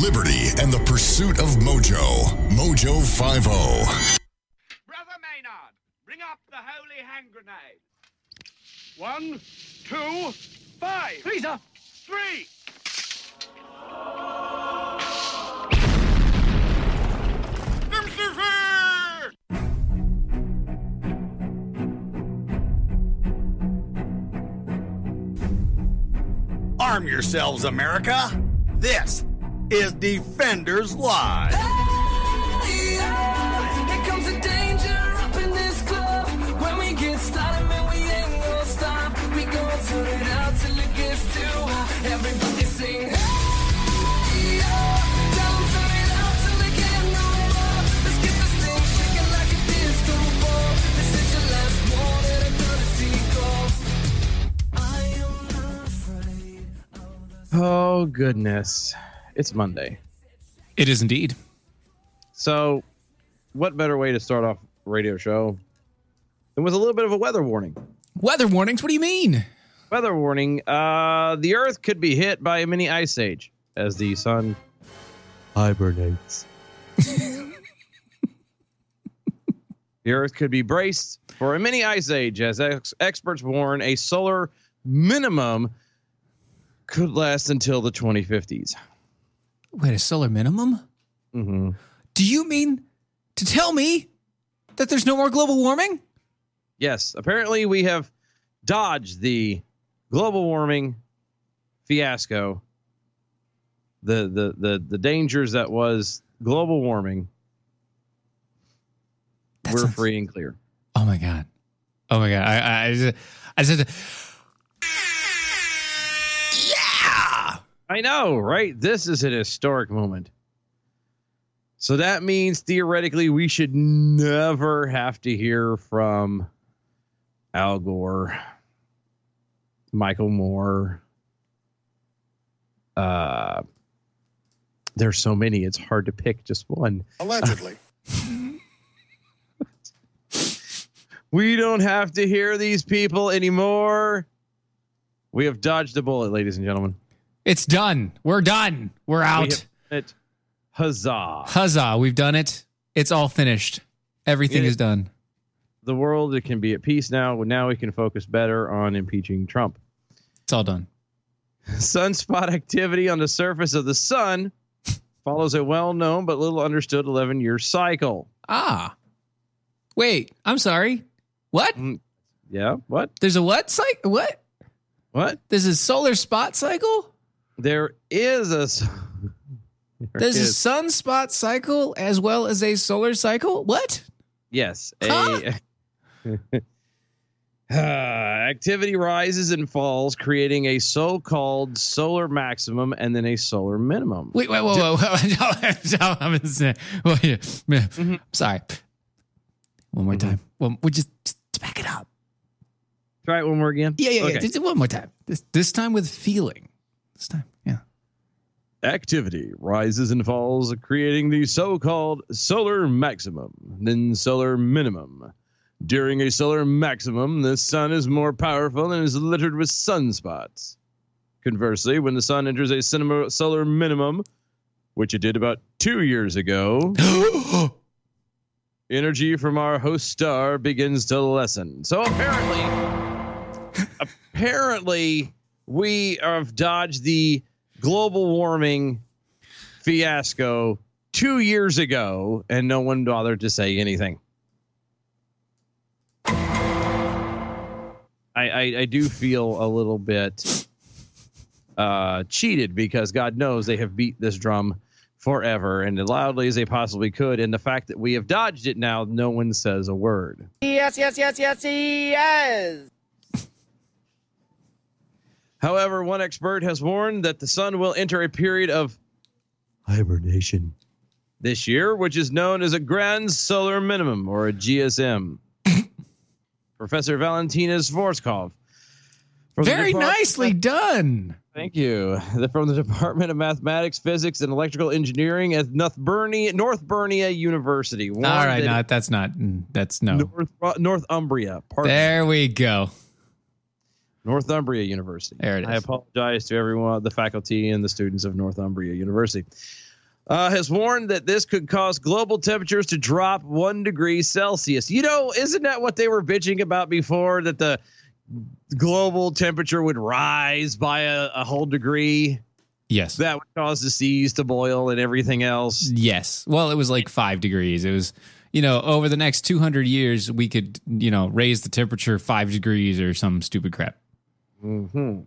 Liberty and the pursuit of Mojo. Mojo 5-0. Brother Maynard, bring up the holy hand grenade. 1, 2, 5. Please, sir. 3. Arm yourselves, America. This is Defenders Live. Here comes a danger up in this club. When we get started, man, we ain't gonna stop. We gonna turn it out till it gets to everybody sing. Don't turn it out till it get no more. Let's get this thing shaking like a disco ball. This is your last warning, I'm gonna see go. I am not afraid of the... Oh, goodness. It's Monday. It is indeed. So what better way to start off a radio show than with a little bit of a weather warning. Weather warnings? What do you mean? Weather warning. The Earth could be hit by a mini ice age as the sun hibernates. The Earth could be braced for a mini ice age as experts warn a solar minimum could last until the 2050s. Wait, a solar minimum? Mm-hmm. Do you mean to tell me that there's no more global warming? Yes. Apparently, we have dodged the global warming fiasco, the dangers that was global warming. We're free and clear. Oh, my God. Oh, my God. I said... I know, right? This is an historic moment. So that means theoretically we should never have to hear from Al Gore, Michael Moore. There's so many, it's hard to pick just one. Allegedly. We don't have to hear these people anymore. We have dodged a bullet, ladies and gentlemen. It's done. We're done. We're out. Huzzah. Huzzah. We've done it. It's all finished. Everything is done. The world, it can be at peace now. Now we can focus better on impeaching Trump. It's all done. Sunspot activity on the surface of the sun follows a well-known but little understood 11-year cycle. Ah. Wait. I'm sorry. What? Yeah. What? There's a what cycle? What? What? There's a solar spot cycle? There's a sunspot cycle as well as a solar cycle. What? Yes. Activity rises and falls, creating a so-called solar maximum and then a solar minimum. Wait, sorry. One more time. Well, we just back it up. Try it one more again. Yeah. Okay. One more time. This time with feeling. This time. Yeah. Activity rises and falls, creating the so-called solar maximum, then solar minimum. During a solar maximum, the sun is more powerful and is littered with sunspots. Conversely, when the sun enters a solar minimum, which it did about 2 years ago, energy from our host star begins to lessen. So apparently, we have dodged the global warming fiasco 2 years ago, and no one bothered to say anything. I do feel a little bit cheated because God knows they have beat this drum forever and as loudly as they possibly could. And the fact that we have dodged it now, no one says a word. Yes, yes, yes, yes, yes. However, one expert has warned that the sun will enter a period of hibernation this year, which is known as a grand solar minimum or a GSM. Professor Valentina Svorskov. Very nicely done. Thank you. From the Department of Mathematics, Physics, and Electrical Engineering at Northumbria University. All right, Northumbria. There we go. Northumbria University. There it is. I apologize to everyone, the faculty and the students of Northumbria University. Has warned that this could cause global temperatures to drop 1 degree Celsius. You know, isn't that what they were bitching about before, that the global temperature would rise by a whole degree? Yes. That would cause the seas to boil and everything else. Yes. Well, it was like 5 degrees. It was, you know, over the next 200 years, we could, you know, raise the temperature 5 degrees or some stupid crap. Mm-hmm.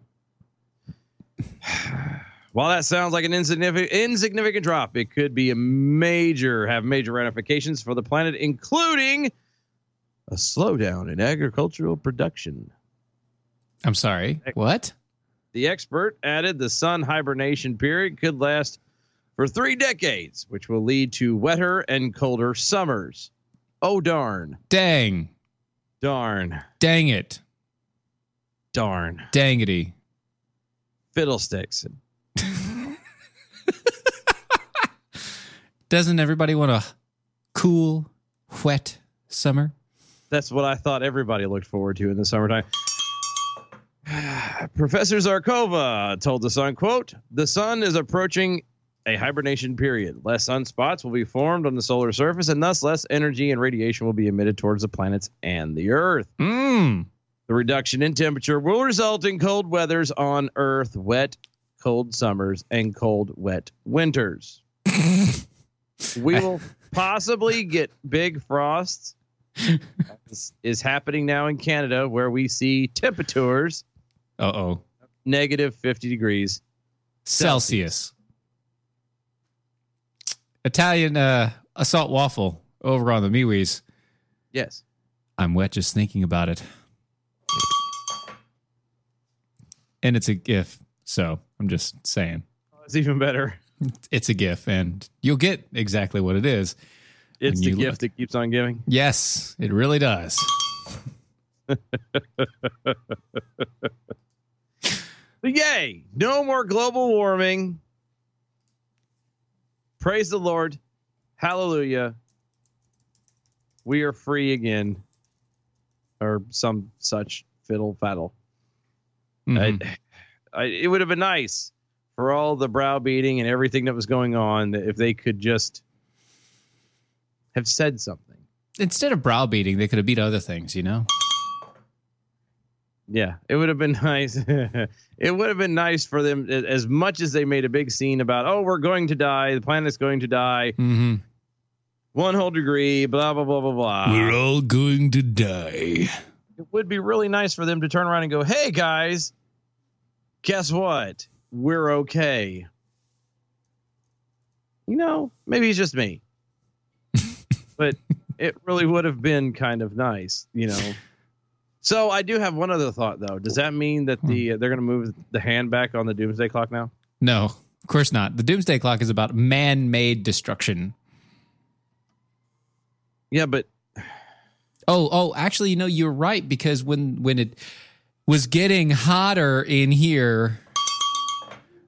While that sounds like an insignificant drop, it could be have major ramifications for the planet, including a slowdown in agricultural production. I'm sorry, what? The expert added the sun hibernation period could last for 3 decades, which will lead to wetter and colder summers. Oh, darn. Dang. Darn. Dang it. Darn. Dangity. Fiddlesticks. Doesn't everybody want a cool, wet summer? That's what I thought everybody looked forward to in the summertime. Professor Zharkova told the Sun, quote, "The sun is approaching a hibernation period. Less sunspots will be formed on the solar surface, and thus less energy and radiation will be emitted towards the planets and the Earth. The reduction in temperature will result in cold weathers on Earth, wet, cold summers, and cold, wet winters. We will possibly get big frosts." This is happening now in Canada, where we see temperatures negative 50 degrees Celsius. Italian assault waffle over on the MeWe's. Yes. I'm wet just thinking about it. And it's a GIF, so I'm just saying. Oh, it's even better. It's a GIF, and you'll get exactly what it is. It's the gift that keeps on giving. Yes, it really does. Yay! No more global warming. Praise the Lord. Hallelujah. We are free again. Or some such fiddle faddle. Mm-hmm. It would have been nice for all the browbeating and everything that was going on if they could just have said something. Instead of browbeating, they could have beat other things, you know? Yeah, it would have been nice. It would have been nice for them, as much as they made a big scene about, oh, we're going to die, the planet's going to die, 1 whole degree, blah, blah, blah, blah, blah. We're all going to die. It would be really nice for them to turn around and go, hey, guys, guess what? We're okay. You know, maybe it's just me. But it really would have been kind of nice, you know. So I do have one other thought, though. Does that mean that they're going to move the hand back on the doomsday clock now? No, of course not. The doomsday clock is about man-made destruction. Yeah, but... Oh, actually, you know, you're right, because when it was getting hotter in here...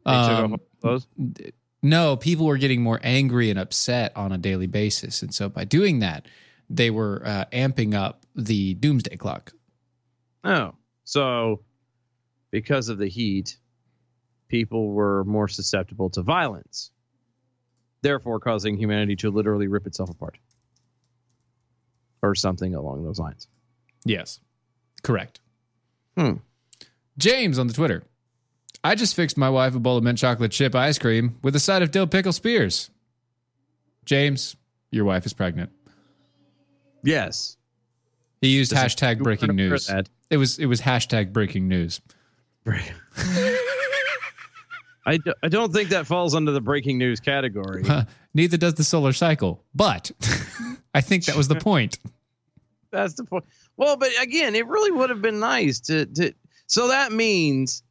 No, people were getting more angry and upset on a daily basis. And so by doing that, they were amping up the doomsday clock. Oh, so because of the heat, people were more susceptible to violence, therefore causing humanity to literally rip itself apart or something along those lines. Yes, correct. James on the Twitter. I just fixed my wife a bowl of mint chocolate chip ice cream with a side of dill pickle spears. James, your wife is pregnant. Yes. He used hashtag breaking news. It was hashtag breaking news. I don't think that falls under the breaking news category. Neither does the solar cycle, but I think that was the point. That's the point. Well, but again, it really would have been nice to. So that means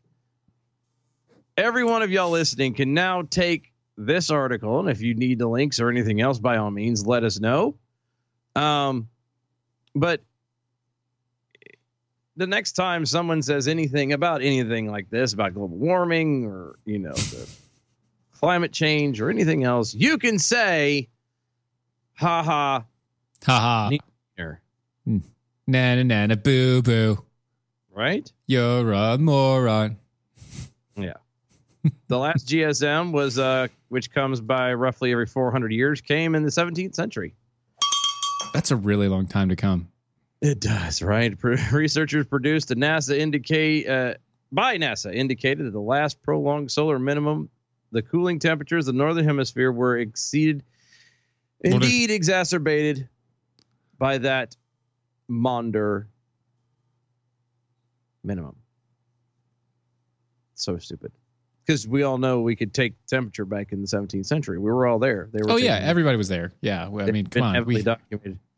every one of y'all listening can now take this article, and if you need the links or anything else, by all means, let us know. But the next time someone says anything about anything like this, about global warming or, you know, the climate change or anything else, you can say, ha ha. Ha ha. Na na na na boo boo. Right? You're a moron. Yeah. The last GSM was, which comes by roughly every 400 years, came in the 17th century. That's a really long time to come. It does, right? Researchers produced the NASA indicated that the last prolonged solar minimum, the cooling temperatures of the northern hemisphere were exacerbated by that Maunder minimum. So stupid. Because we all know we could take temperature back in the 17th century. We were all there. Everybody was there. Yeah, I mean, come on.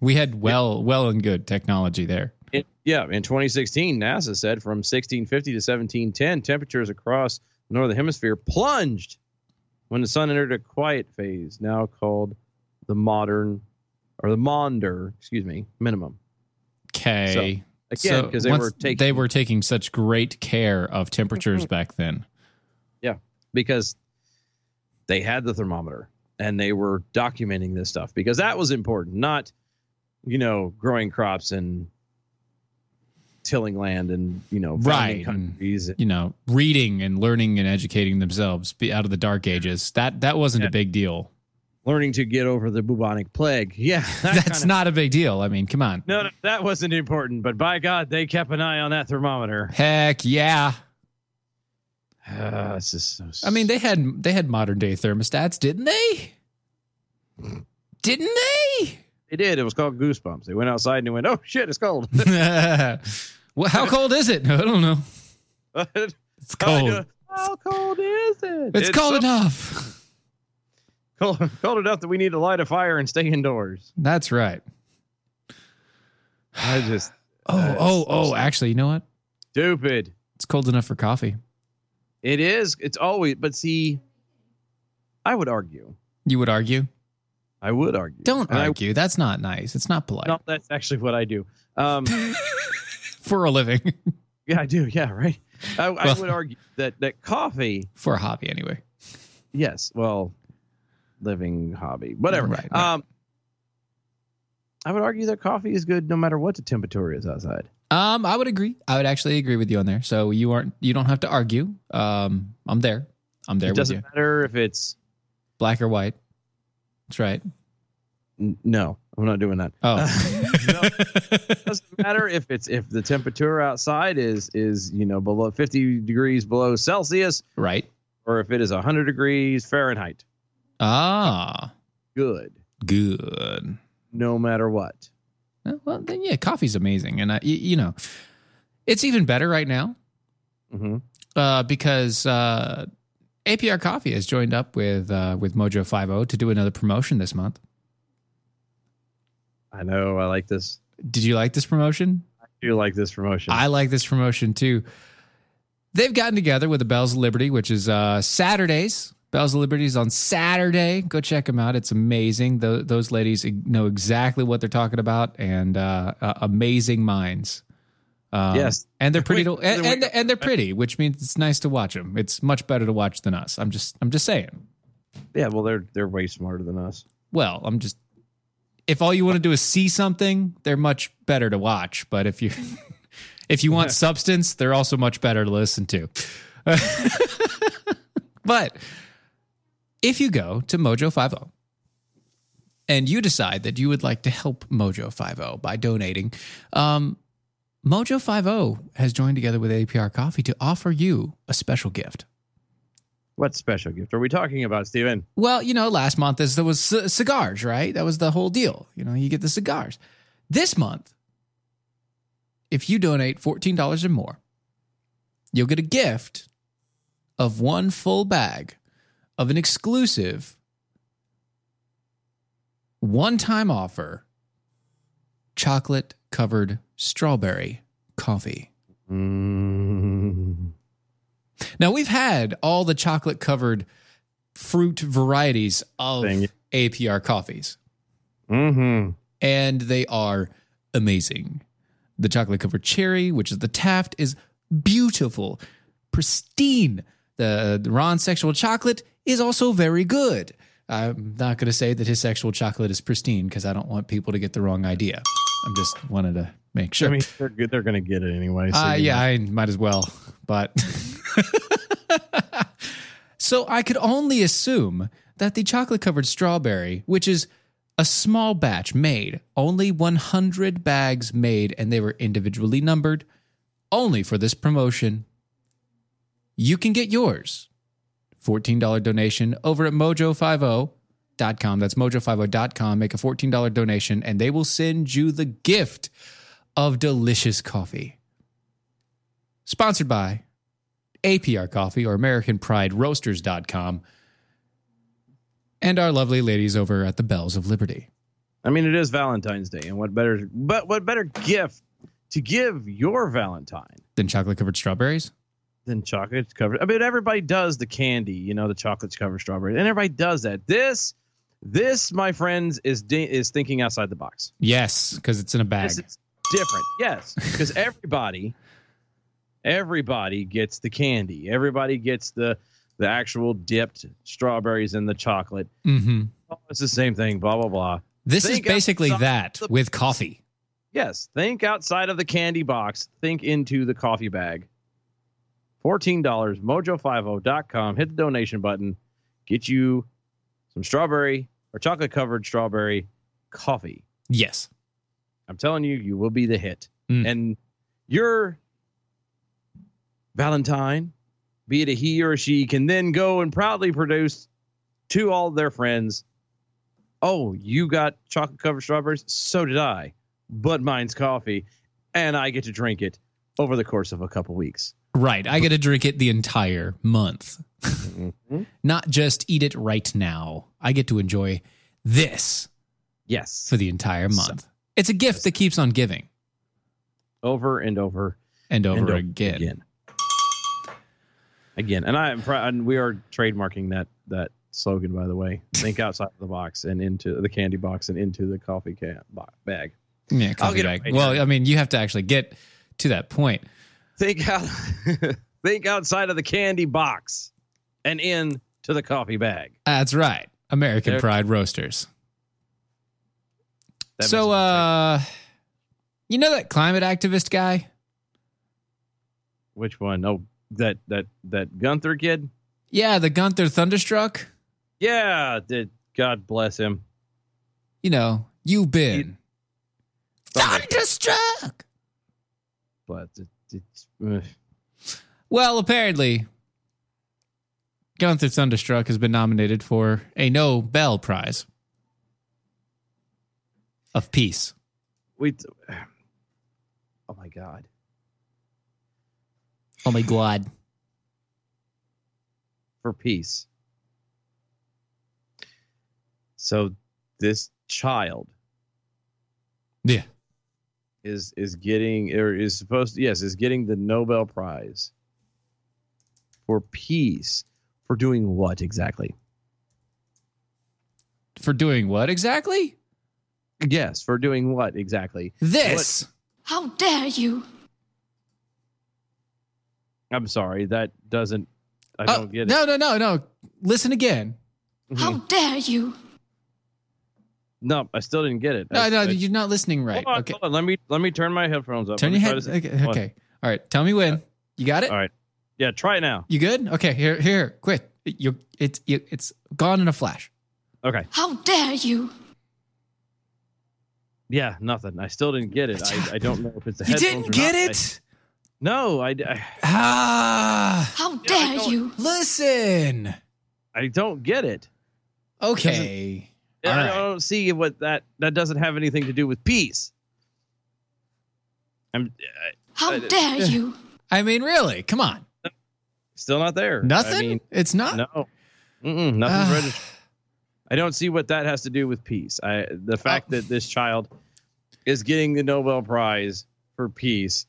We had well and good technology there. In 2016, NASA said from 1650 to 1710, temperatures across the northern hemisphere plunged when the sun entered a quiet phase, now called the Maunder, minimum. Okay. So, again, because they were taking such great care of temperatures back then. Yeah, because they had the thermometer and they were documenting this stuff because that was important, not, growing crops and tilling land and, finding countries. And, reading and learning and educating themselves out of the dark ages. That wasn't a big deal. Learning to get over the bubonic plague. Yeah. That's not a big deal. I mean, come on. No, that wasn't important. But by God, they kept an eye on that thermometer. Heck, yeah. This is so stupid. I mean, they had modern day thermostats, didn't they? Didn't they? They did. It was called Goosebumps. They went outside and they went, "Oh shit, it's cold." Well, how cold is it? I don't know. It's cold. How cold is it? It's cold enough. Cold enough that we need to light a fire and stay indoors. That's right. I just. Actually, you know what? Stupid. It's cold enough for coffee. It is. It's always. But see, I would argue. You would argue? I would argue. Don't argue. That's not nice. It's not polite. No, that's actually what I do. For a living. Yeah, I do. Yeah, right. I would argue that coffee. For a hobby, anyway. Yes. Well, living hobby. Whatever. Right, right. I would argue that coffee is good no matter what the temperature is outside. I would agree. I would actually agree with you on there. So you don't have to argue. I'm there. It doesn't matter if it's black or white. That's right. No, I'm not doing that. Oh, no, it doesn't matter if the temperature outside is, below 50 degrees below Celsius. Right. Or if it is 100 degrees Fahrenheit. Ah, good. No matter what. Well, then, yeah, coffee's amazing. And, it's even better right now because APR Coffee has joined up with Mojo 5-0 to do another promotion this month. I know. I like this. Did you like this promotion? I do like this promotion. I like this promotion, too. They've gotten together with the Bells of Liberty, which is Saturdays. Bells of Liberty is on Saturday. Go check them out. It's amazing. Those ladies know exactly what they're talking about and amazing minds. Yes. And they're pretty, and they're pretty, which means it's nice to watch them. It's much better to watch than us. I'm just saying. Yeah. Well, they're way smarter than us. Well, if all you want to do is see something, they're much better to watch. But if you want substance, they're also much better to listen to. But if you go to Mojo 5-0 and you decide that you would like to help Mojo 5-0 by donating, Mojo 5-0 has joined together with APR Coffee to offer you a special gift. What special gift are we talking about, Steven? Well, last month there was cigars, right? That was the whole deal. You get the cigars. This month, if you donate $14 or more, you'll get a gift of one full bag of an exclusive one-time offer chocolate-covered strawberry coffee. Mm. Now, we've had all the chocolate covered fruit varieties of APR coffees. Mm-hmm. And they are amazing. The chocolate covered cherry, which is the Taft, is beautiful, pristine. The Ron's sexual chocolate is also very good. I'm not going to say that his sexual chocolate is pristine because I don't want people to get the wrong idea. I'm just wanted to make sure. I mean, they're good. They're going to get it anyway. So I might as well. But so I could only assume that the chocolate covered strawberry, which is a small batch made, only 100 bags made, and they were individually numbered only for this promotion. You can get yours. $14 donation over at mojo50.com. That's mojo50.com. Make a $14 donation, and they will send you the gift of delicious coffee. Sponsored by APR Coffee or American Pride Roasters.com and our lovely ladies over at the Bells of Liberty. I mean, it is Valentine's Day, and what better gift to give your Valentine than chocolate covered strawberries? Than chocolate covered. I mean, everybody does the candy, the chocolate covered strawberries, and everybody does that. This, my friends, is thinking outside the box. Yes, because it's in a bag. It's different. Yes, because Everybody gets the candy. Everybody gets the actual dipped strawberries in the chocolate. Mm-hmm. Oh, it's the same thing, blah, blah, blah. This is basically that with coffee. Yes. Think outside of the candy box. Think into the coffee bag. $14, mojo50.com. Hit the donation button. Get you some strawberry or chocolate-covered strawberry coffee. Yes. I'm telling you, you will be the hit. Mm. And you're... Valentine, be it a he or a she, can then go and proudly produce to all their friends, oh, you got chocolate-covered strawberries? So did I. But mine's coffee, and I get to drink it over the course of a couple weeks. Right. I get to drink it the entire month. Mm-hmm. Not just eat it right now. I get to enjoy this. Yes. For the entire month. So, it's a gift that keeps on giving. Over and over. And over again. And we are trademarking that slogan, by the way. Think outside of the box and into the candy box and into the coffee bag. Yeah, coffee bag. Right now. I mean, you have to actually get to that point. Think outside of the candy box and into the coffee bag. That's right. American Pride Roasters. So, you know that climate activist guy? Which one? Oh. That Gunther kid? Yeah, the Gunther Thunderstruck? Yeah, God bless him. You've been Thunderstruck! But well, apparently, Gunther Thunderstruck has been nominated for a Nobel Prize of Peace. Oh my God. Oh, my God. For peace. So this child. Yeah. Is getting the Nobel Prize for peace. For doing what exactly? Yes. This. How dare you? I'm sorry. That doesn't. I don't get it. No. Listen again. Mm-hmm. How dare you? No, I still didn't get it. No, you're not listening right. Hold on. Let me turn my headphones up. Turn your head. Okay. All right. Tell me when. You got it? All right. Yeah, try it now. You good? Okay, here. Quit. It's gone in a flash. Okay. How dare you? Yeah, nothing. I still didn't get it. I don't know if it's the headphones or not. You didn't get it? No. How dare you? Listen. I don't get it. Okay. I don't see what that doesn't have anything to do with peace. How dare you? I mean, really? Come on. Still not there. Nothing? I mean, it's not? No. Nothing registered. I don't see what that has to do with peace. The fact that this child is getting the Nobel Prize for peace.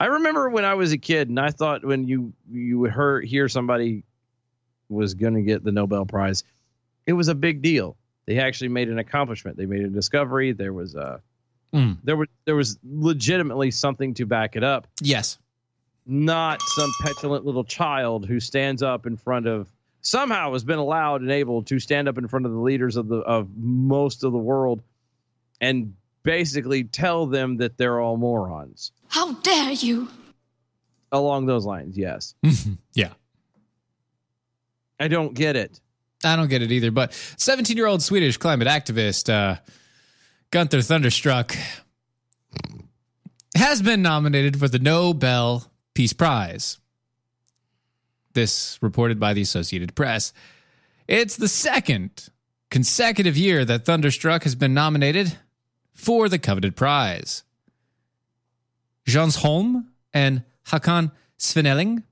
I remember when I was a kid and I thought when you hear somebody was going to get the Nobel Prize, it was a big deal. They actually made an accomplishment. They made a discovery. There was there was legitimately something to back it up. Yes. Not some petulant little child who stands up in front of somehow has been allowed and able to stand up in front of the leaders of most of the world and basically tell them that they're all morons. How dare you? Along those lines, yes. Yeah. I don't get it. I don't get it either, but 17-year-old Swedish climate activist Gunther Thunderstruck has been nominated for the Nobel Peace Prize. This reported by the Associated Press. It's the second consecutive year that Thunderstruck has been nominated for the coveted prize. Jens Holm and Håkan Svenneling,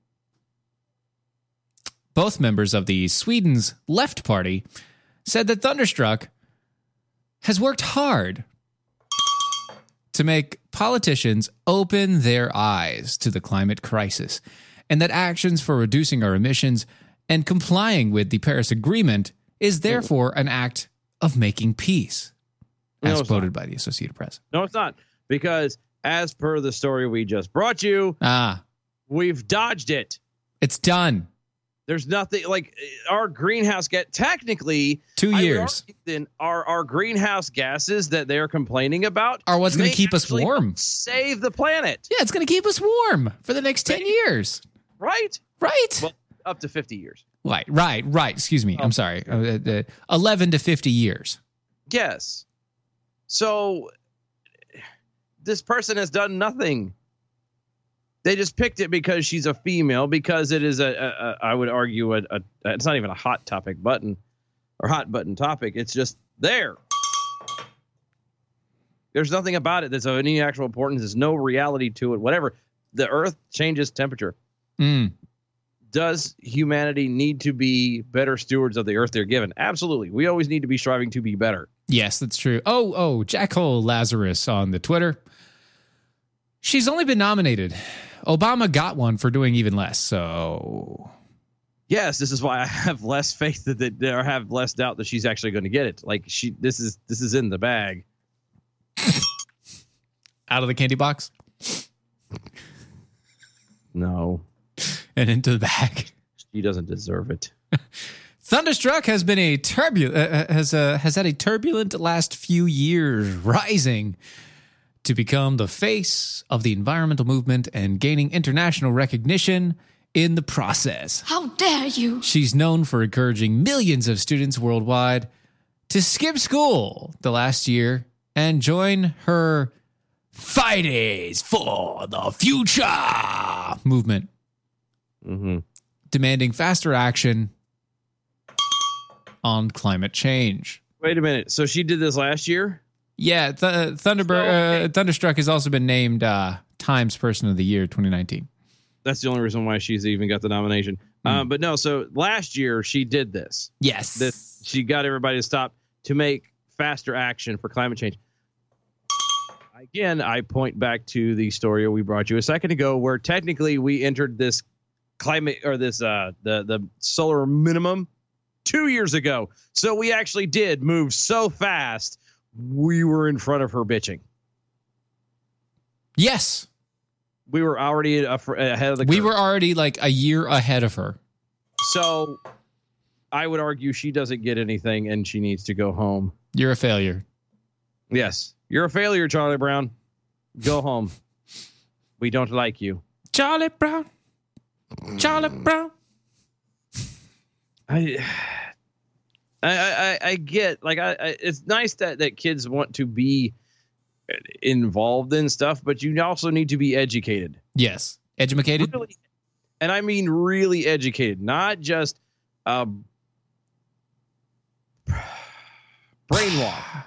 both members of the Sweden's Left Party, said that Thunderstruck has worked hard to make politicians open their eyes to the climate crisis, and that actions for reducing our emissions and complying with the Paris Agreement is therefore an act of making peace, as quoted by the Associated Press. No, it's not, because as per the story we just brought you, we've dodged it. It's done. There's nothing like our greenhouse gas. Technically, 2 years. Then our greenhouse gases that they're complaining about are what's going to keep us warm, save the planet. Yeah, it's going to keep us warm for the next 10 years. Right. Well, up to 50 years. Right. Excuse me. I'm sorry. 11 to 50 years. Yes. So this person has done nothing. They just picked it because she's a female, because it is I would argue, it's not even a hot button topic. It's just there. There's nothing about it that's of any actual importance. There's no reality to it, whatever. The earth changes temperature. Does humanity need to be better stewards of the earth they're given? Absolutely. We always need to be striving to be better. Yes, that's true. Oh, Jackhole Lazarus on the Twitter. She's only been nominated. Obama got one for doing even less. So, yes, this is why I have less faith that or have less doubt that she's actually going to get it. Like this is in the bag, out of the candy box. No, and into the bag. She doesn't deserve it. Thunderstruck has been a has had a turbulent last few years, rising to become the face of the environmental movement and gaining international recognition in the process. How dare you? She's known for encouraging millions of students worldwide to skip school the last year and join her Fridays for the Future movement, demanding faster action on climate change. Wait a minute. So she did this last year? Yeah, Thunderstruck has also been named Times Person of the Year 2019. That's the only reason why she's even got the nomination. But no, so last year she did this. Yes. She got everybody to stop to make faster action for climate change. Again, I point back to the story we brought you a second ago where technically we entered this climate or this the solar minimum 2 years ago. So we actually did move so fast. We were in front of her bitching. Yes. We were already ahead of the curve. We were already like a year ahead of her. So I would argue she doesn't get anything and she needs to go home. You're a failure. Yes. You're a failure, Charlie Brown. Go home. We don't like you. Charlie Brown. Charlie Brown. I get like I it's nice that kids want to be involved in stuff, but you also need to be educated. Yes. Educated. Really, and I mean really educated, not just brainwashed.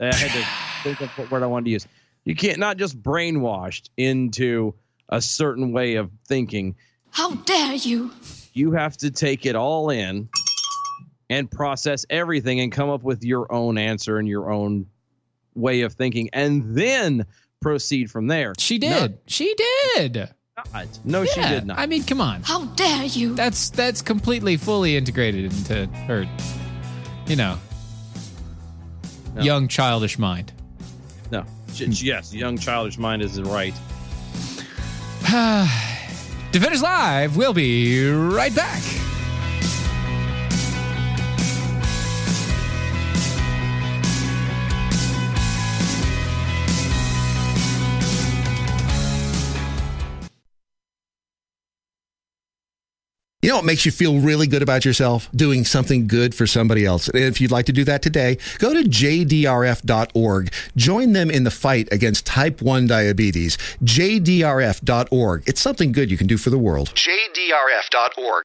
I had to think of what word I wanted to use. You can't not just brainwashed into a certain way of thinking. How dare you? You have to take it all in and process everything and come up with your own answer and your own way of thinking and then proceed from there. She did. No, yeah. She did not. I mean, come on. How dare you? That's completely fully integrated into her, young childish mind. No. Yes, young childish mind is right. Defenders Live, we'll be right back. You know what makes you feel really good about yourself? Doing something good for somebody else. And if you'd like to do that today, go to JDRF.org. Join them in the fight against type 1 diabetes. JDRF.org. It's something good you can do for the world. JDRF.org.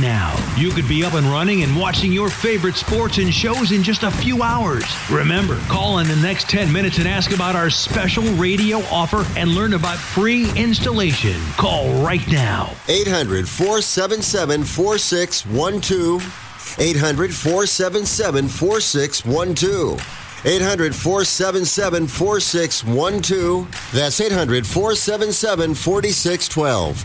now. You could be up and running and watching your favorite sports and shows in just a few hours. Remember, call in the next 10 minutes and ask about our special radio offer and learn about free installation. Call right now. 800-477-4612. 800-477-4612. 800-477-4612. That's 800-477-4612.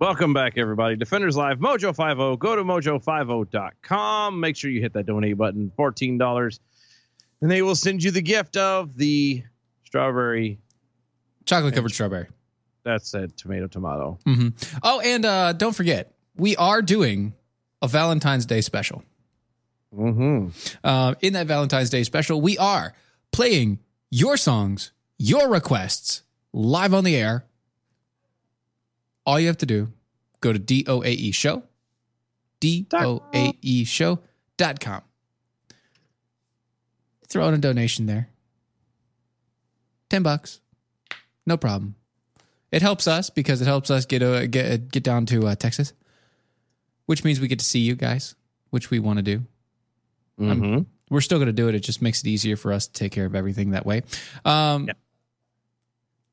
Welcome back, everybody. Defenders Live, Mojo 5-0. Go to mojo50.com. Make sure you hit that donate button, $14. And they will send you the gift of the strawberry. Chocolate-covered strawberry. That's it. Tomato. Mm-hmm. Oh, and don't forget, we are doing a Valentine's Day special. Mm-hmm. In that Valentine's Day special, we are playing your songs, your requests, live on the air. All you have to do, go to doaeshow.com. Throw in a donation there. $10. No problem. It helps us because it helps us get down to Texas, which means we get to see you guys, which we want to do. Mm-hmm. We're still going to do it. It just makes it easier for us to take care of everything that way.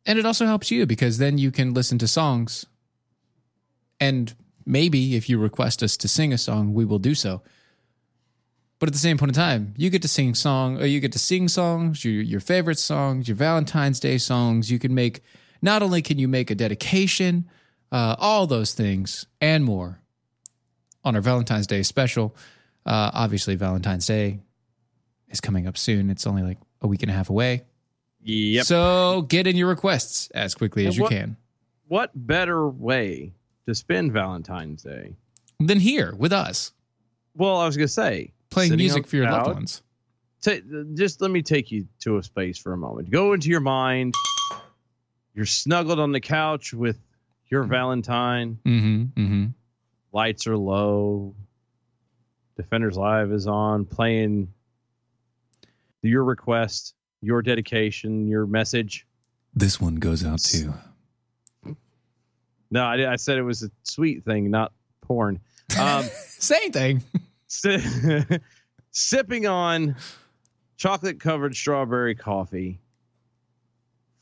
And it also helps you because then you can listen to songs. And maybe if you request us to sing a song, we will do so. But at the same point in time, you get to sing song, or you get to sing songs, your favorite songs, your Valentine's Day songs. You can make, not only can you make a dedication, all those things and more on our Valentine's Day special. Obviously, Valentine's Day is coming up soon. It's only like a week and a half away. Yep. So get in your requests as quickly as you can. What better way to spend Valentine's Day than here with us? Well, I was going to say, playing music for your loved ones. Just let me take you to a space for a moment. Go into your mind. You're snuggled on the couch with your Valentine. Mm-hmm, mm-hmm. Lights are low. Defenders Live is on, playing your request, your dedication, your message. This one goes out to. No, I said it was a sweet thing, not porn. Same thing. Sipping on chocolate-covered strawberry coffee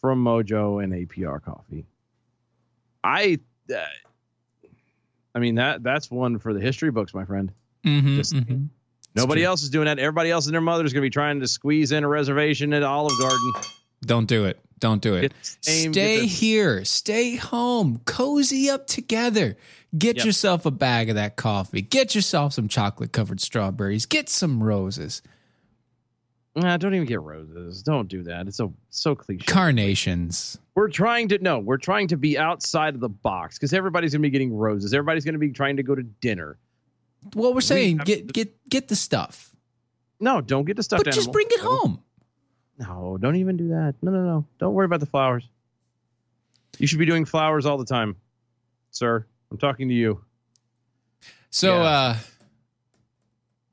from Mojo and APR Coffee. I mean, that's one for the history books, my friend. Mm-hmm, mm-hmm. Nobody else is doing that. Everybody else and their mother is going to be trying to squeeze in a reservation at Olive Garden. Don't do it. Don't do it. Stay here. Stay home. Cozy up together. Get yourself a bag of that coffee. Get yourself some chocolate-covered strawberries. Get some roses. Nah, don't even get roses. Don't do that. It's so cliche. Carnations. We're trying to be outside of the box because everybody's going to be getting roses. Everybody's going to be trying to go to dinner. Well, we're saying get the stuff. No, don't get the stuffed animal. But just bring it home. No, don't even do that. No. Don't worry about the flowers. You should be doing flowers all the time, sir. I'm talking to you. So,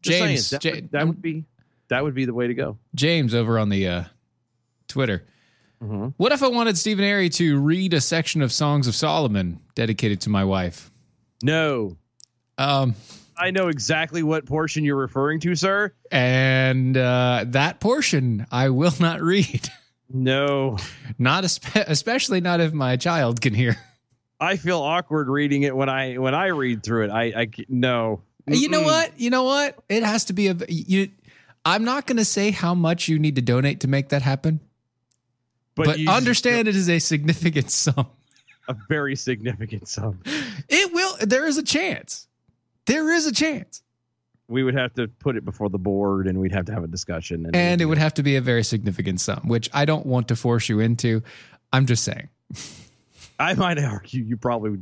James, saying, that would be the way to go. James over on the Twitter. Mm-hmm. What if I wanted Stephen Airy to read a section of Songs of Solomon dedicated to my wife? No. I know exactly what portion you're referring to, sir. And that portion I will not read. No. Not especially not if my child can hear. I feel awkward reading it when I read through it. I no. Mm-mm. You know what? It has to be I'm not going to say how much you need to donate to make that happen. But understand it is a significant sum. A very significant sum. It will. There is a chance. There is a chance. We would have to put it before the board and we'd have to have a discussion. And it would have to be a very significant sum, which I don't want to force you into. I'm just saying. I might argue you probably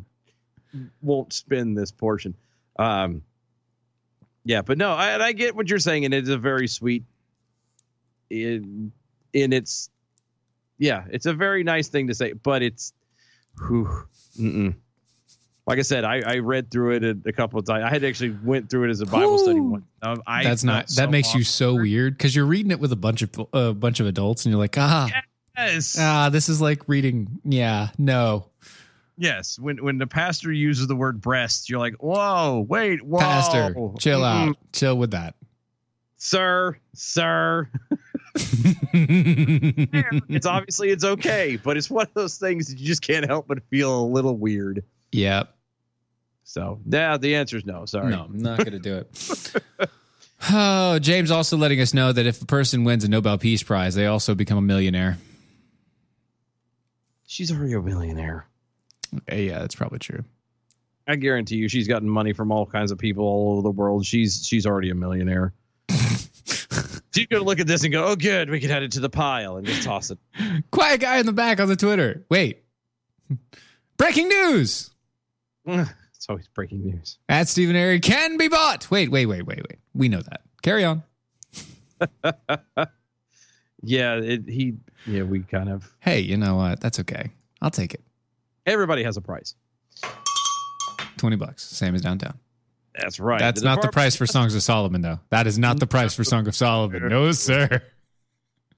won't spend this portion. Yeah, but no, I get what you're saying. And it's a very sweet. It's a very nice thing to say, but it's. Whew, mm-mm. Like I said, I read through it a couple of times. I had actually went through it as a Bible study once. That makes you so weird because you're reading it with a bunch of adults, and you're like, this is like reading. Yeah, no. Yes, when the pastor uses the word breast, you're like, whoa, pastor, chill out, chill with that, sir. It's obviously it's okay, but it's one of those things that you just can't help but feel a little weird. Yeah. So yeah, the answer is no. Sorry. No, I'm not going to do it. Oh, James also letting us know that if a person wins a Nobel Peace Prize, they also become a millionaire. She's already a millionaire. Okay, yeah, that's probably true. I guarantee you she's gotten money from all kinds of people all over the world. She's already a millionaire. She's going to look at this and go, oh, good. We can head it to the pile and just toss it. Quiet guy in the back on the Twitter. Wait. Breaking news. It's always breaking news. At Stephen Airy can be bought. Wait. We know that. Carry on. We kind of. Hey, you know what? That's okay. I'll take it. Everybody has a price. $20, same as downtown. That's right. That's not the price for Songs of Solomon, though. That is not the price for Song of Solomon. No, sir.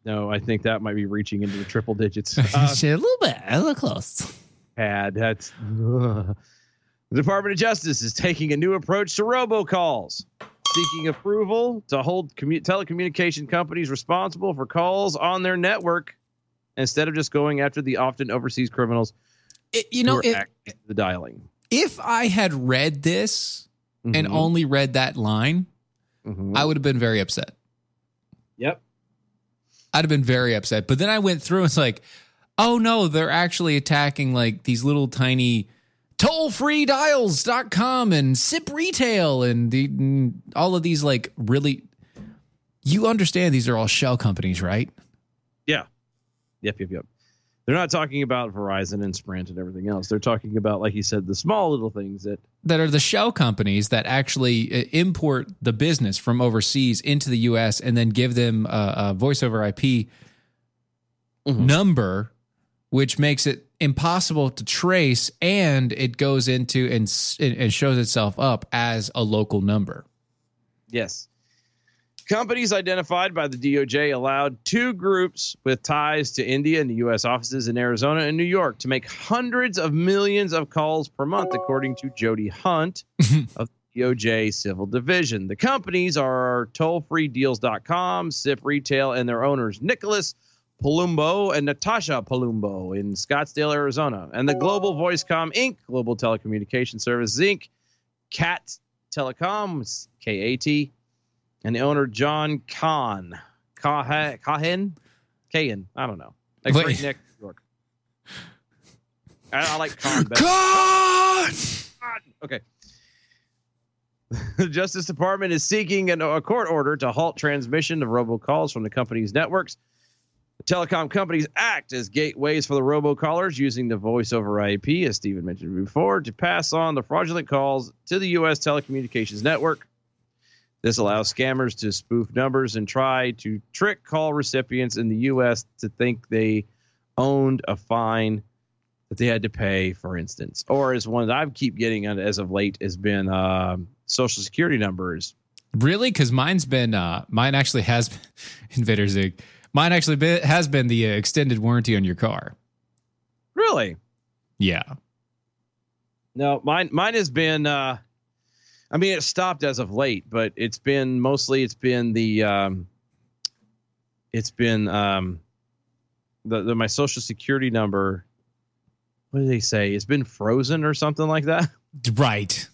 No, I think that might be reaching into the triple digits. A little bit. A little close. The Department of Justice is taking a new approach to robocalls, seeking approval to hold telecommunication companies responsible for calls on their network instead of just going after the often overseas criminals the dialing. If I had read this and only read that line, I would have been very upset. Yep. I'd have been very upset. But then I went through and it's like, oh, no, they're actually attacking like these little tiny TollfreeDials.com and SIP Retail and, all of these like really – you understand these are all shell companies, right? Yeah. Yep. They're not talking about Verizon and Sprint and everything else. They're talking about, like you said, the small little things that are the shell companies that actually import the business from overseas into the U.S. and then give them a voice over IP number, which makes it impossible to trace, and it goes into and shows itself up as a local number. Yes. Companies identified by the DOJ allowed two groups with ties to India and the U.S. offices in Arizona and New York to make hundreds of millions of calls per month, according to Jody Hunt of the DOJ Civil Division. The companies are TollfreeDials.com, SIP Retail, and their owners, Nicholas Palumbo and Natasha Palumbo in Scottsdale, Arizona, and the Global Voicecom Inc., Global Telecommunication Service Inc., Cat Telecoms, K-A-T, and the owner, John Kahan. I don't know. Like Great Neck, New York. I like Khan better. Khan! Okay. The Justice Department is seeking a court order to halt transmission of robocalls from the company's networks. The telecom companies act as gateways for the robocallers using the voice over IP, as Stephen mentioned before, to pass on the fraudulent calls to the U.S. telecommunications network. This allows scammers to spoof numbers and try to trick call recipients in the U.S. to think they owned a fine that they had to pay, for instance. Or as one that I keep getting as of late has been Social Security numbers. Really? Because mine's been mine actually has been Invader Zig. Mine actually has been the extended warranty on your car. Really? Yeah. No, mine has been, I mean, it stopped as of late, but it's been my Social Security number. What do they say? It's been frozen or something like that. Right.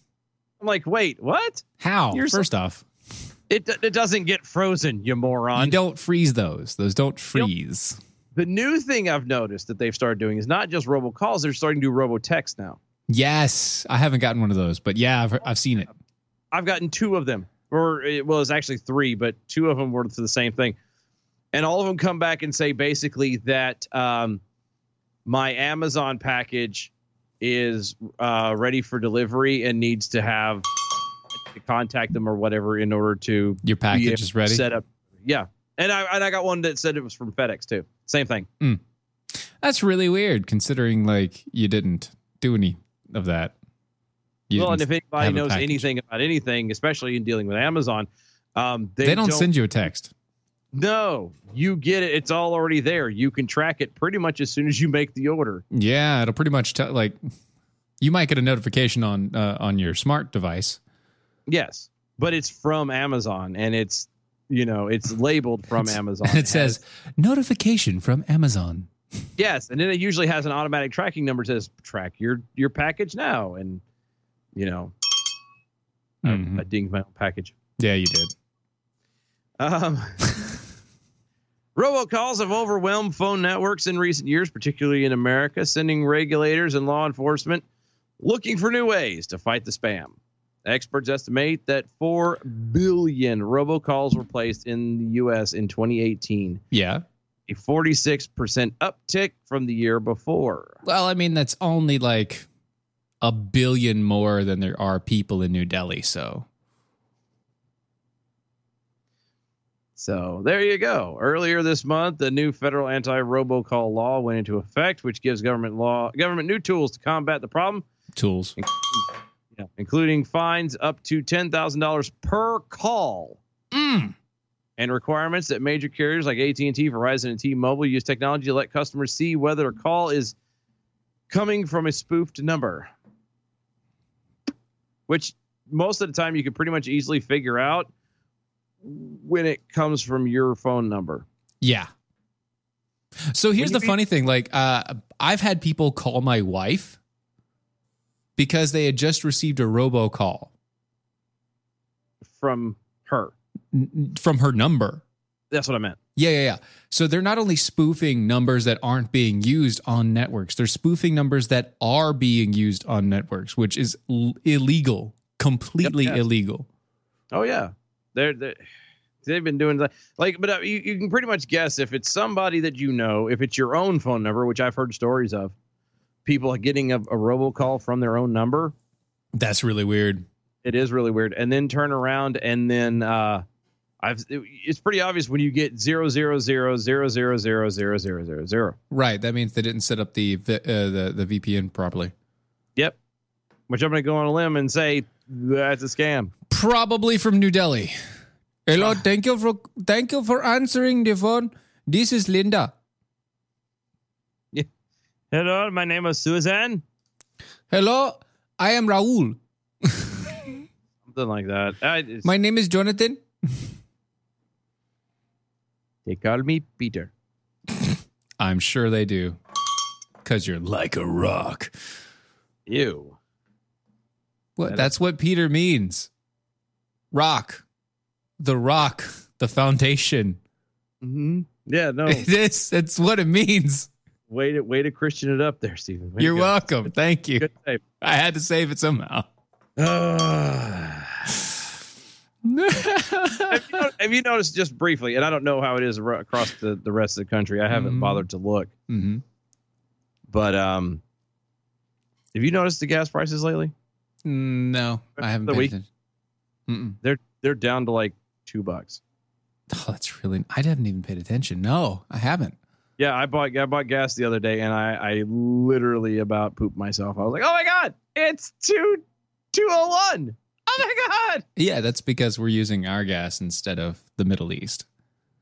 I'm like, wait, what? How? First off. It doesn't get frozen, you moron. You don't freeze those. Those don't freeze. The new thing I've noticed that they've started doing is not just robocalls. They're starting to do robotext now. Yes. I haven't gotten one of those, but yeah, I've seen it. I've gotten two of them. It's actually three, but two of them were for the same thing. And all of them come back and say basically that my Amazon package is ready for delivery and needs to have... to contact them or whatever in order to your package is ready set up. Yeah. And I got one that said it was from FedEx too. Same thing. Mm. That's really weird considering like you didn't do any of that. Well, and if anybody knows anything about anything, especially in dealing with Amazon, they don't send you a text. No, you get it. It's all already there. You can track it pretty much as soon as you make the order. Yeah. It'll pretty much you might get a notification on your smart device. Yes, but it's from Amazon and it's, it's labeled from Amazon. And it says notification from Amazon. Yes. And then it usually has an automatic tracking number that says track your package now. And, I dinged my own package. Yeah, you did. Robocalls have overwhelmed phone networks in recent years, particularly in America, sending regulators and law enforcement looking for new ways to fight the spam. Experts estimate that 4 billion robocalls were placed in the U.S. in 2018. Yeah. A 46% uptick from the year before. Well, I mean, that's only like 1 billion more than there are people in New Delhi. So there you go. Earlier this month, the new federal anti-robocall law went into effect, which gives government new tools to combat the problem. Tools. Including fines up to $10,000 per call and requirements that major carriers like AT&T, Verizon, and T-Mobile use technology to let customers see whether a call is coming from a spoofed number, which most of the time you can pretty much easily figure out when it comes from your phone number. Yeah. So here's the funny thing. Like, I've had people call my wife because they had just received a robocall from her, from her number. That's what I meant. Yeah. So they're not only spoofing numbers that aren't being used on networks, they're spoofing numbers that are being used on networks, which is illegal, completely illegal. Oh yeah. They've been doing that. Like, but you can pretty much guess if it's somebody that you know, if it's your own phone number, which I've heard stories of, people are getting a robocall from their own number. That's really weird. It is really weird. And then turn around and then it's pretty obvious when you get 000000000. Right. That means they didn't set up the VPN properly. Yep. Which I'm going to go on a limb and say that's a scam. Probably from New Delhi. Hello, thank you for answering the phone. This is Linda. Yeah. Hello, my name is Susan. Hello, I am Raul. Something like that. My name is Jonathan. They call me Peter. I'm sure they do. Because you're like a rock. Ew. What? That's what Peter means. Rock. The rock, the foundation. Mm-hmm. Yeah, no. It's what it means. Way to Christian it up there, Stephen. You're welcome. Thank you. Good save. I had to save it somehow. Have you noticed just briefly, and I don't know how it is across the rest of the country. I haven't bothered to look. Mm-hmm. But have you noticed the gas prices lately? No, I haven't. They're down to like $2. Oh, that's really, I haven't even paid attention. No, I haven't. Yeah. I bought gas the other day and I literally about pooped myself. I was like, oh my God, it's 201. Oh my God. Yeah. That's because we're using our gas instead of the Middle East.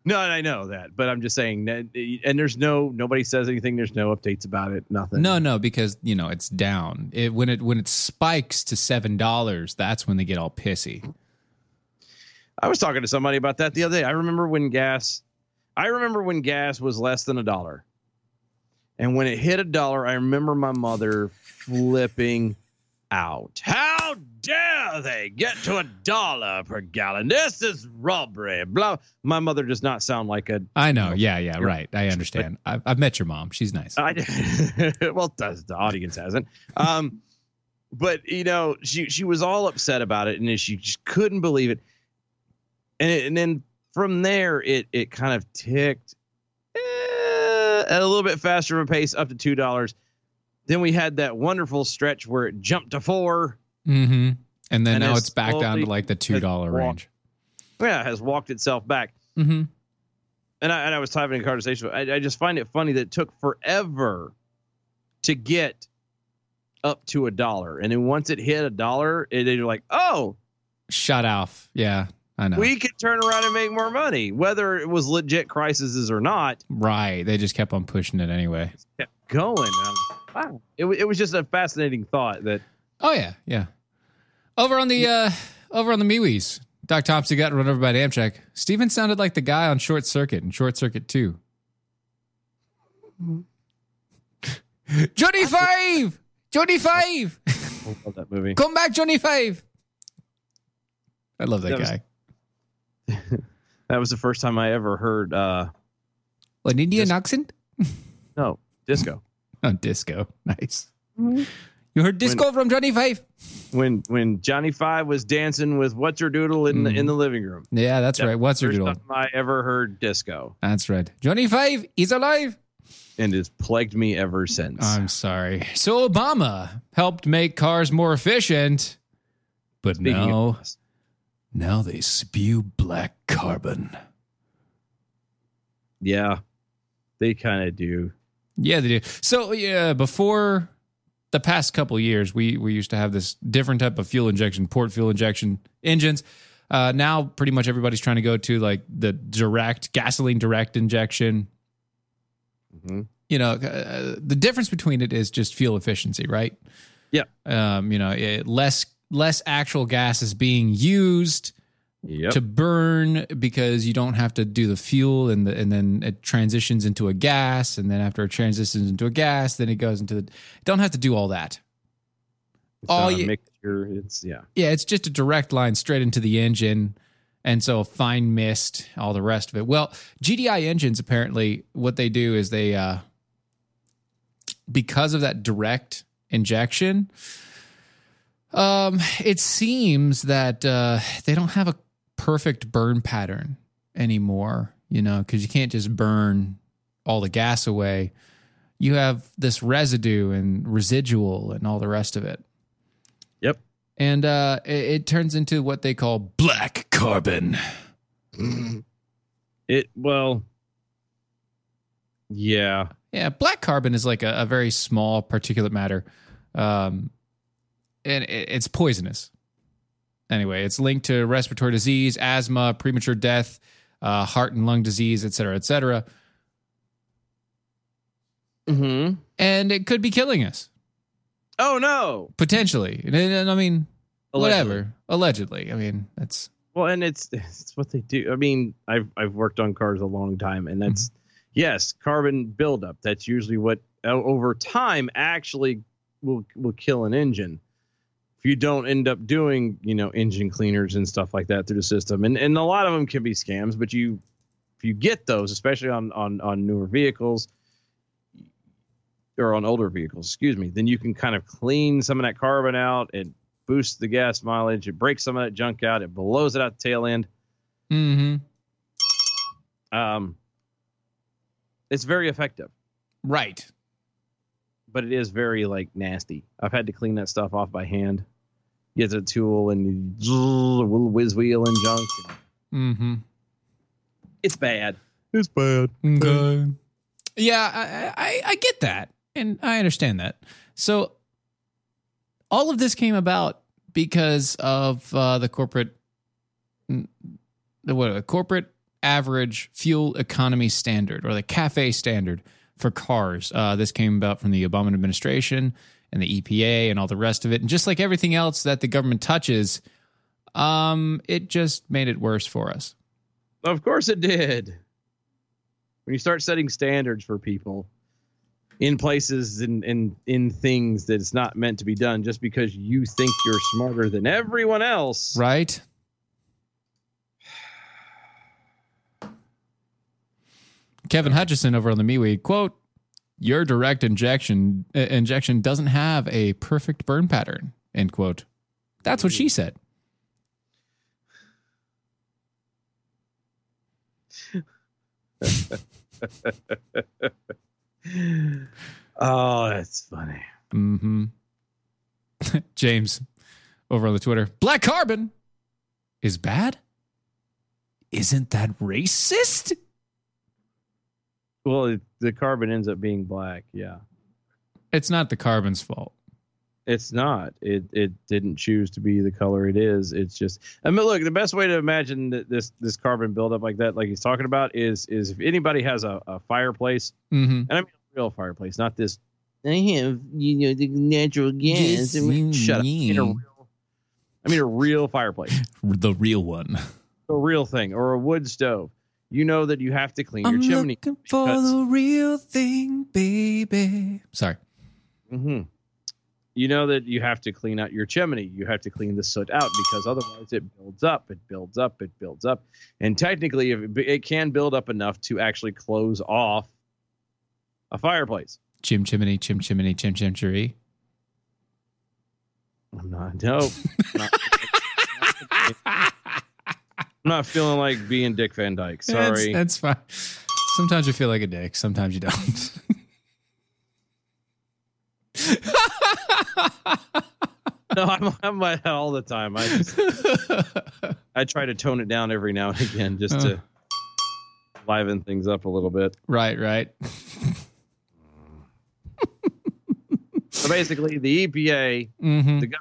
No, I know that, but I'm just saying that, and there's nobody says anything. There's no updates about it. Nothing. No, because it's down. When it spikes to $7, that's when they get all pissy. I was talking to somebody about that the other day. I remember when gas was less than $1. And when it hit $1, I remember my mother flipping out. How dare they get to $1 per gallon? This is robbery. Blah. My mother does not sound like a... I know. Yeah, right. I understand. I've met your mom. She's nice. Well, the audience hasn't. But, she was all upset about it, and she just couldn't believe it. And then from there, it kind of ticked at a little bit faster of a pace up to $2. Then we had that wonderful stretch where it jumped to $4. Mm-hmm. And then now it's back down to like the $2 range. Yeah, it has walked itself back. Mm-hmm. And I was having a conversation. I just find it funny that it took forever to get up to $1. And then once it hit $1, they're like, oh. Shut off. Yeah. We could turn around and make more money, whether it was legit crises or not. Right. They just kept on pushing it anyway. Just kept going. Wow. It was just a fascinating thought that. Oh, yeah. Yeah. Over on the MeWe's, Doc Thompson got run over by an Amtrak. Steven sounded like the guy on Short Circuit and Short Circuit 2. Johnny Five! Johnny Five! I love that movie. Come back, Johnny Five! I love that guy. That was the first time I ever heard an Indian accent? No, disco. Oh, disco. Nice. Mm-hmm. You heard disco from Johnny Five? When Johnny Five was dancing with What's Your Doodle in the living room. Yeah, that's right. What's Your Doodle? First time I ever heard disco. That's right. Johnny Five is alive. And it's plagued me ever since. I'm sorry. So Obama helped make cars more efficient, but now they spew black carbon. Yeah, they kind of do. Yeah, they do. So yeah, before the past couple of years, we used to have this different type of fuel injection, port fuel injection engines. Now pretty much everybody's trying to go to like the direct gasoline direct injection. Mm-hmm. The difference between it is just fuel efficiency, right? Yeah. Less actual gas is being used, Yep. To burn, because you don't have to do the fuel, and then it transitions into a gas, and then after it transitions into a gas, then it goes into the. Don't have to do all that. It's all you mixture. It's it's just a direct line straight into the engine, and so fine mist, all the rest of it. Well, GDI engines, apparently what they do is they because of that direct injection, it seems that they don't have a perfect burn pattern anymore, you know, because you can't just burn all the gas away. You have this residue and residual and all the rest of it. Yep. And it turns into what they call black carbon. Black carbon is like a very small particulate matter, and it's poisonous. Anyway, it's linked to respiratory disease, asthma, premature death, heart and lung disease, et cetera, et cetera. Mm-hmm. And it could be killing us. Oh, no. Potentially. And I mean, allegedly. Whatever. Allegedly. I mean, that's... Well, and it's what they do. I mean, I've worked on cars a long time, and that's, yes, carbon buildup. That's usually what, over time, actually will kill an engine. If you don't end up doing, you know, engine cleaners and stuff like that through the system. And a lot of them can be scams, but if you get those, especially on newer vehicles, or on older vehicles, then you can kind of clean some of that carbon out. It boosts the gas mileage. It breaks some of that junk out. It blows it out the tail end. Mm-hmm. It's very effective. Right. But it is very, like, nasty. I've had to clean that stuff off by hand. You get a tool and you whiz wheel and junk. Mm-hmm. It's bad. It's bad. Okay. Yeah, I get that. And I understand that. So all of this came about because of the corporate average fuel economy standard, or the CAFE standard for cars. This came about from the Obama administration and the EPA and all the rest of it. And just like everything else that the government touches, it just made it worse for us. Of course it did. When you start setting standards for people in places and in things that it's not meant to be done, just because you think you're smarter than everyone else. Right. Kevin Hutchison over on the MeWe, quote, your direct injection doesn't have a perfect burn pattern, end quote. That's what she said. Oh, that's funny. Mm-hmm. James over on the Twitter, black carbon is bad? Isn't that racist? Well, the carbon ends up being black, yeah. It's not the carbon's fault. It's not. It didn't choose to be the color it is. It's just, I mean, look, the best way to imagine that this carbon buildup like that, like he's talking about, is if anybody has a fireplace, and I mean a real fireplace, not this, I have, you know, the natural gas. Shut up. I mean a real fireplace. The real one. The real thing. Or a wood stove. You know that you have to clean your chimney. I'm looking for the real thing, baby. Sorry. Mm-hmm. You know that you have to clean out your chimney. You have to clean the soot out, because otherwise it builds up, it builds up, it builds up. And technically it can build up enough to actually close off a fireplace. Chim chimney, chim chim chiri. I'm not, nope. I'm not feeling like being Dick Van Dyke. Sorry. That's fine. Sometimes you feel like a dick. Sometimes you don't. No, I'm like that all the time. I try to tone it down every now and again just to liven things up a little bit. Right. So basically, the EPA, the government,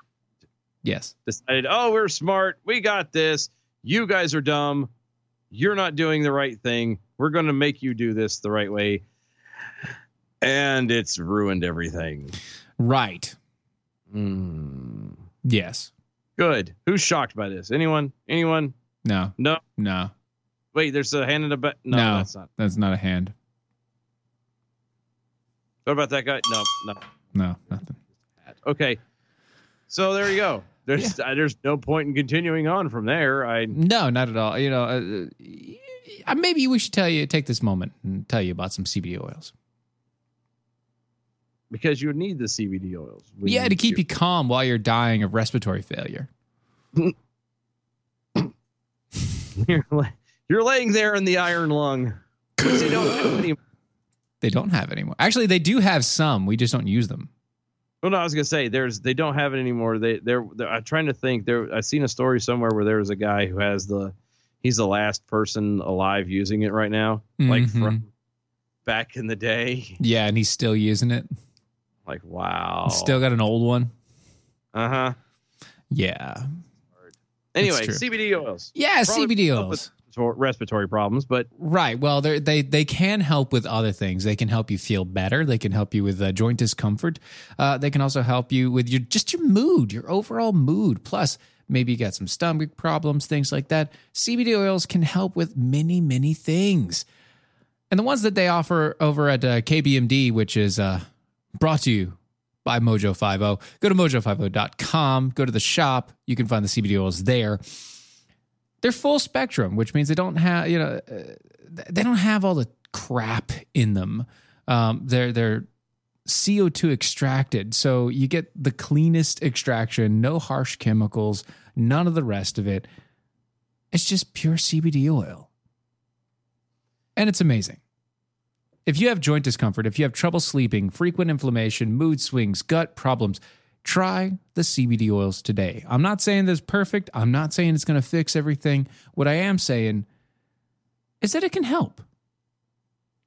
decided, oh, we're smart. We got this. You guys are dumb. You're not doing the right thing. We're going to make you do this the right way. And it's ruined everything. Right. Yes. Good. Who's shocked by this? Anyone? No. Wait, there's a hand in the back. No, that's not. That's not a hand. What about that guy? No, nothing. Okay. So there you go. There's there's no point in continuing on from there. No, not at all. You know, maybe we should take this moment and tell you about some CBD oils. Because you need the CBD oils. To keep you calm while you're dying of respiratory failure. You're laying there in the iron lung. They don't have any. They don't have any more. Actually, they do have some. We just don't use them. Well, no, I was gonna say they don't have it anymore. They're I'm trying to think. I seen a story somewhere where there was a guy who he's the last person alive using it right now, like from back in the day. Yeah, and he's still using it. Like, wow, he's still got an old one. Uh huh. Yeah. Anyway, CBD oils. Yeah, CBD oils. Respiratory problems, but right. Well, they can help with other things. They can help you feel better. They can help you with joint discomfort. They can also help you with your mood, your overall mood. Plus, maybe you got some stomach problems, things like that. CBD oils can help with many, many things. And the ones that they offer over at KBMD, which is brought to you by Mojo 5-0. Go to mojo50.com. Go to the shop. You can find the CBD oils there. They're full spectrum, which means they don't have, they don't have all the crap in them. They're CO2 extracted, so you get the cleanest extraction, no harsh chemicals, none of the rest of it. It's just pure CBD oil, and it's amazing. If you have joint discomfort, if you have trouble sleeping, frequent inflammation, mood swings, gut problems, try the CBD oils today. I'm not saying this is perfect. I'm not saying it's going to fix everything. What I am saying is that it can help.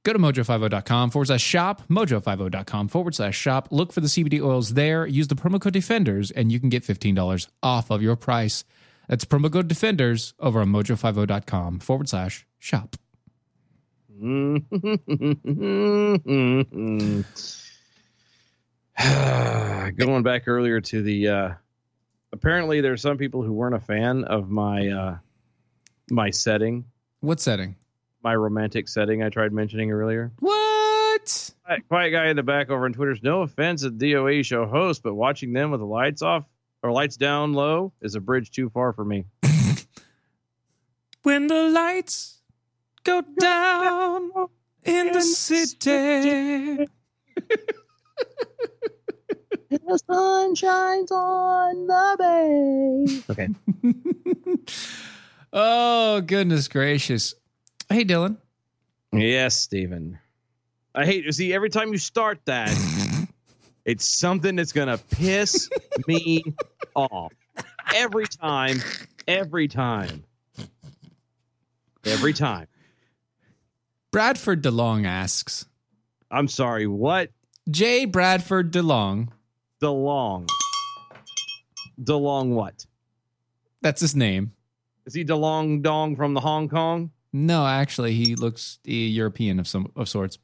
Go to mojo50.com/shop, mojo50.com/shop. Look for the CBD oils there. Use the promo code Defenders, and you can get $15 off of your price. That's promo code Defenders over on mojo50.com/shop. Going back earlier to the apparently there's some people who weren't a fan of my my setting. What setting? My romantic setting I tried mentioning earlier. What? Quiet guy in the back over on Twitter's no offense at DOA show host, but watching them with the lights off or lights down low is a bridge too far for me. When the lights go down in the city. The sun shines on the bay. Okay. Oh, goodness gracious. Hey, Dylan. Yes, Steven. I hate it. See, every time you start that, it's something that's going to piss me off. Every time. Bradford DeLong asks. I'm sorry, what? J. Bradford DeLong. DeLong what? That's his name. Is he DeLong Dong from the Hong Kong? No, actually, he looks European of sorts.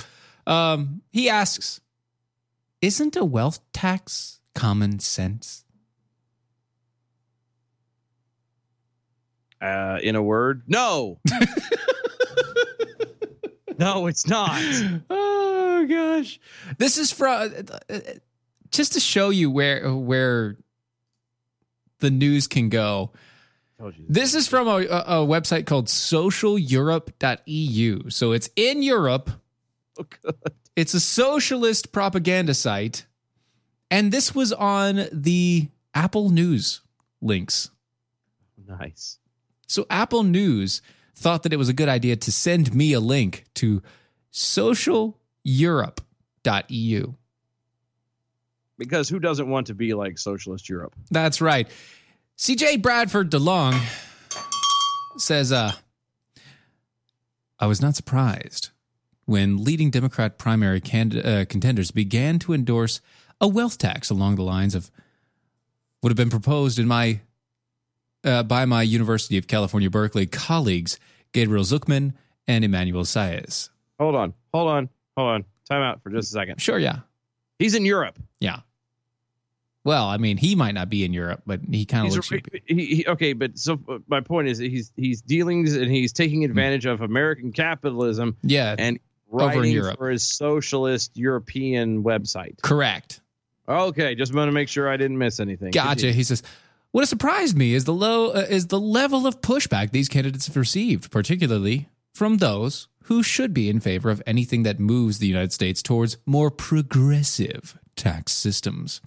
He asks, isn't a wealth tax common sense? In a word, no. No, it's not. Oh, gosh. This is from... just to show you where the news can go, this is from a website called socialeurope.eu. So it's in Europe. Oh, God. It's a socialist propaganda site. And this was on the Apple News links. Nice. So Apple News thought that it was a good idea to send me a link to socialeurope.eu. Because who doesn't want to be like socialist Europe? That's right. CJ Bradford DeLong says, I was not surprised when leading Democrat primary contenders began to endorse a wealth tax along the lines of what had been proposed in by my University of California, Berkeley colleagues, Gabriel Zucman and Emmanuel Saez. Hold on. Time out for just a second. Sure, yeah. He's in Europe. Yeah. Well, I mean, he might not be in Europe, but he kind of looks. Okay, but so my point is that he's dealing and he's taking advantage of American capitalism. Yeah, and writing over in Europe for his socialist European website. Correct. Okay, just want to make sure I didn't miss anything. Gotcha. He says, "What has surprised me is the level of pushback these candidates have received, particularly from those who should be in favor of anything that moves the United States towards more progressive tax systems.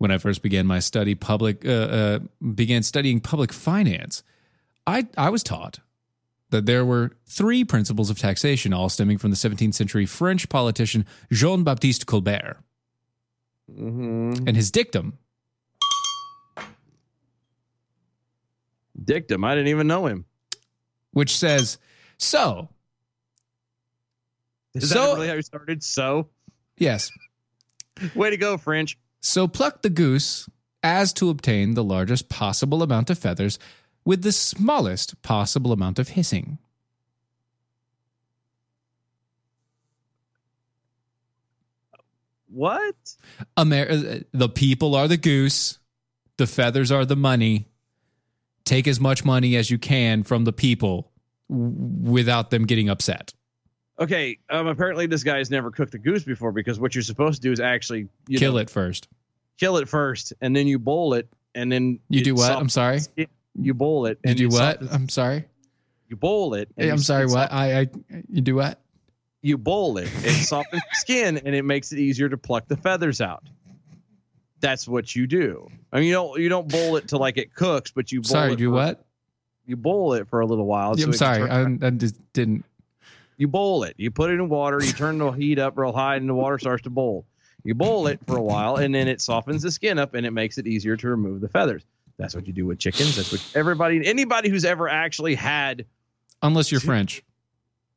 When I first began my study began studying public finance, I was taught that there were three principles of taxation, all stemming from the 17th century French politician Jean-Baptiste Colbert. Mm-hmm. And his dictum. Dictum? I didn't even know him. Which says, so. Is that really how you started? So? Yes. Way to go, French. So pluck the goose as to obtain the largest possible amount of feathers with the smallest possible amount of hissing. What? The people are the goose. The feathers are the money. Take as much money as you can from the people without them getting upset. Okay, apparently this guy's never cooked a goose before, because what you're supposed to do is actually kill it first, and then you boil it, and then you do what? I'm sorry. You boil it. And you do what? I'm sorry. You boil it. And I'm sorry. What? You do what? You boil it. It softens the skin, and it makes it easier to pluck the feathers out. That's what you do. I mean, you don't boil it till like it cooks, but you boil it. Sorry, do what? You boil it for a little while. Yeah, so I'm sorry. I just didn't. You boil it. You put it in water. You turn the heat up real high, and the water starts to boil. You boil it for a while, and then it softens the skin up, and it makes it easier to remove the feathers. That's what you do with chickens. That's what anybody who's ever actually had. Unless you're French.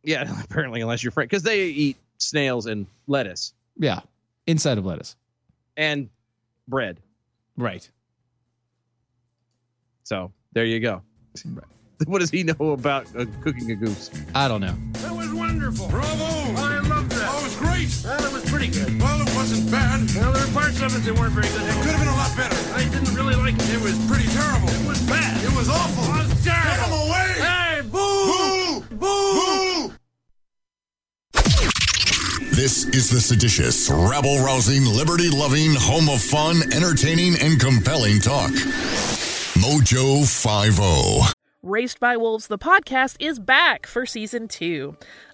Yeah, apparently unless you're French. Because they eat snails and lettuce. Yeah, inside of lettuce. And bread. Right. So, there you go. Right. What does he know about cooking a goose? I don't know. That was wonderful. Bravo. I loved that. Oh, it was great. Well, it was pretty good. Well, it wasn't bad. Well, there were parts of it that weren't very good. It could have been a lot better. I didn't really like it. It was pretty terrible. It was bad. It was awful. It was terrible. Get him away. Hey, boo. Boo. Boo. Boo. This is the seditious, rabble-rousing, liberty-loving, home of fun, entertaining, and compelling talk. Mojo 5-0. Raised by Wolves, the podcast, is back for Season 2.